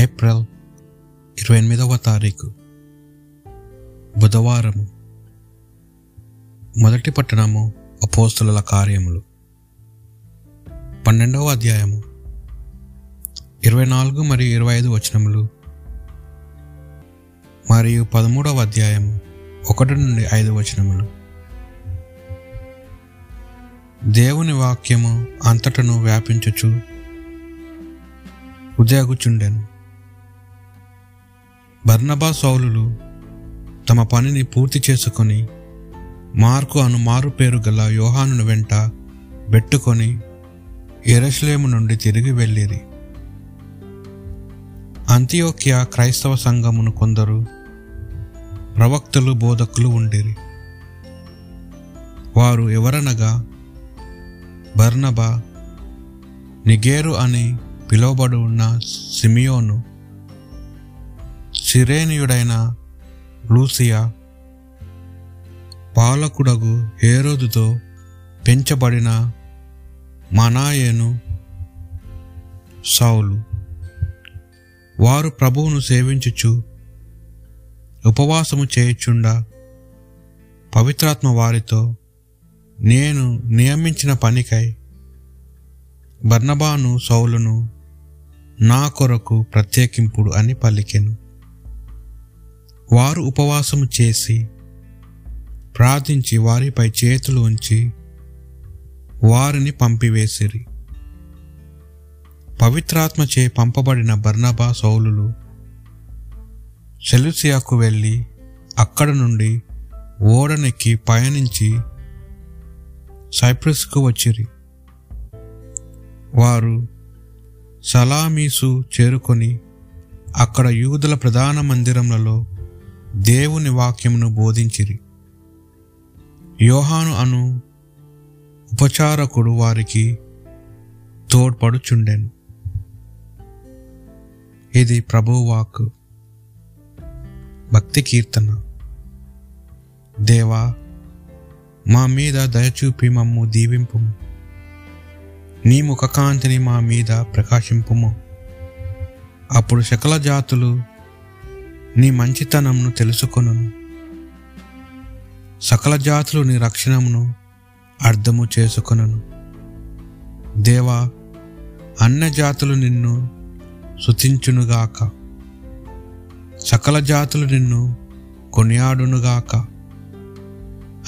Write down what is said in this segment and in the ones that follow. April 28వ తారీఖు బుధవారము. మొదటి పట్టణము అపోస్తుల కార్యములు 12వ అధ్యాయము 24 మరియు 25 వచనములు మరియు 13వ అధ్యాయము 1 నుండి 5 వచనములు. దేవుని వాక్యము అంతటను వ్యాపించుచు ఉదయగుచుండెను. బర్నబా సౌలులు తమ పనిని పూర్తి చేసుకొని మార్కు అను మారు పేరు గల యోహానును వెంట పెట్టుకొని యెరూషలేము నుండి తిరిగి వెళ్ళిరి. అంతియోక్య క్రైస్తవ సంఘమును కొందరు ప్రవక్తలు బోధకులు ఉండిరి. వారు ఎవరనగా బర్నబా, నిగేరు అని పిలువబడు ఉన్న సిమియోను, సిరేనియుడైన లూసియా, పాలకుడగు హేరోదుతో పెంచబడిన మనాయేను సౌలు. వారు ప్రభువును సేవించుచు ఉపవాసము చేయుచుండా పవిత్రాత్మ వారితో, నేను నియమించిన పనికై బర్నబాను సౌలును నా కొరకు ప్రత్యేకింపుడు అని పలికెను. వారు ఉపవాసము చేసి ప్రార్థించి వారిపై చేతులు ఉంచి వారిని పంపివేసిరి. పవిత్రాత్మచే పంపబడిన బర్నబా సౌలులు సెలూసియాకు వెళ్ళి అక్కడ నుండి ఓడనెక్కి పయనించి సైప్రస్కు వచ్చిరి. వారు సలామీసు చేరుకొని అక్కడ యూదుల ప్రధాన మందిరములలో దేవుని వాక్యమును బోధించిరి. యోహాను అను ఉపచారకుడు వారికి తోడ్పడుచుండెను. ఇది ప్రభువాక్. భక్తి కీర్తన. దేవా, మా మీద దయచూపి మమ్ము దీవింపుము, నీ ముఖకాంతిని మా మీద ప్రకాశింపుము. అప్పుడు సకల జాతులు నీ మంచితనమును తెలుసుకొనును, సకల జాతులు నీ రక్షణమును అర్థము చేసుకొనును. దేవా, అన్య జాతులు నిన్ను స్తుతించునుగాక, సకల జాతులు నిన్ను కొనియాడునుగాక.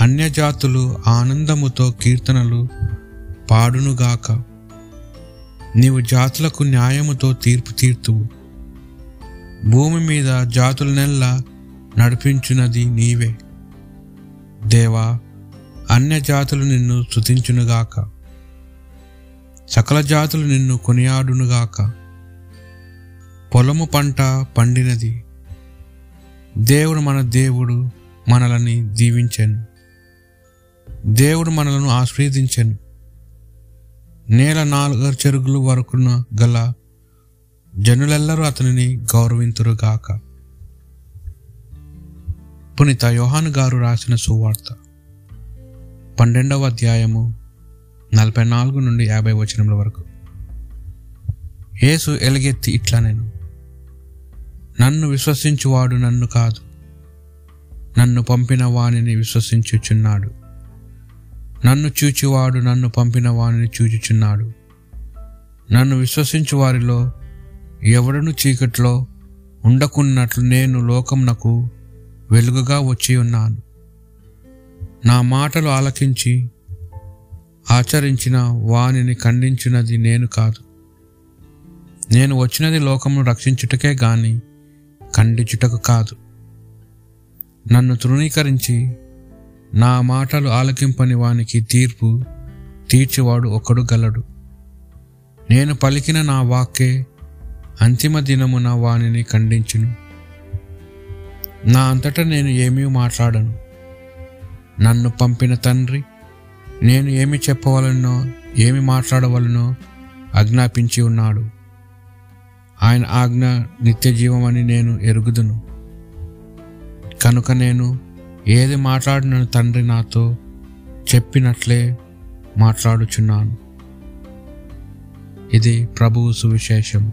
అన్య జాతులు ఆనందముతో కీర్తనలు పాడునుగాక. నీవు జాతులకు న్యాయముతో తీర్పు తీర్తువు, భూమి మీద జాతులనెల్లా నడిపించున్నది నీవే. దేవా, అన్య జాతులు నిన్ను స్తుతించునుగాక, సకల జాతులు నిన్ను కొనియాడునుగాక. పొలము పంట పండినది, దేవుడు మన దేవుడు మనలని దీవించెను, దేవుడు మనలను ఆశీర్వదించెను. నేల 4 చెరుగుల వరకున గల జనులెల్లరూ అతనిని గౌరవింతురుగాక. పునీత యోహాను గారు రాసిన సువార్త 12వ అధ్యాయము 44 నుండి 50 వచనముల వరకు. యేసు ఎలుగెత్తి ఇట్లా, నేను నన్ను విశ్వసించువాడు నన్ను కాదు, నన్ను పంపిన వానిని విశ్వసించుచున్నాడు. నన్ను చూచివాడు నన్ను పంపిన వానిని చూచుచున్నాడు. నన్ను విశ్వసించు వారిలో ఎవడను చీకట్లో ఉండకున్నట్లు నేను లోకమునకు వెలుగుగా వచ్చి ఉన్నాను. నా మాటలు ఆలకించి ఆచరించిన వానిని ఖండించినది నేను కాదు, నేను వచ్చినది లోకమును రక్షించుటకే గాని ఖండించుటకు కాదు. నన్ను తృణీకరించి నా మాటలు ఆలకింపని వానికి తీర్పు తీర్చేవాడు ఒకడు గలడు. నేను పలికిన నా వాక్కే అంతిమ దినమున వానిని ఖండించును. నా అంతటా నేను ఏమీ మాట్లాడను, నన్ను పంపిన తండ్రి నేను ఏమి చెప్పవలనో ఏమి మాట్లాడవలనో ఆజ్ఞాపించి ఉన్నాడు. ఆయన ఆజ్ఞ నిత్య జీవమని నేను ఎరుగుదును, కనుక నేను ఏది మాట్లాడిన తండ్రి నాతో చెప్పినట్లే మాట్లాడుచున్నాను. ఇది ప్రభువు సువిశేషం.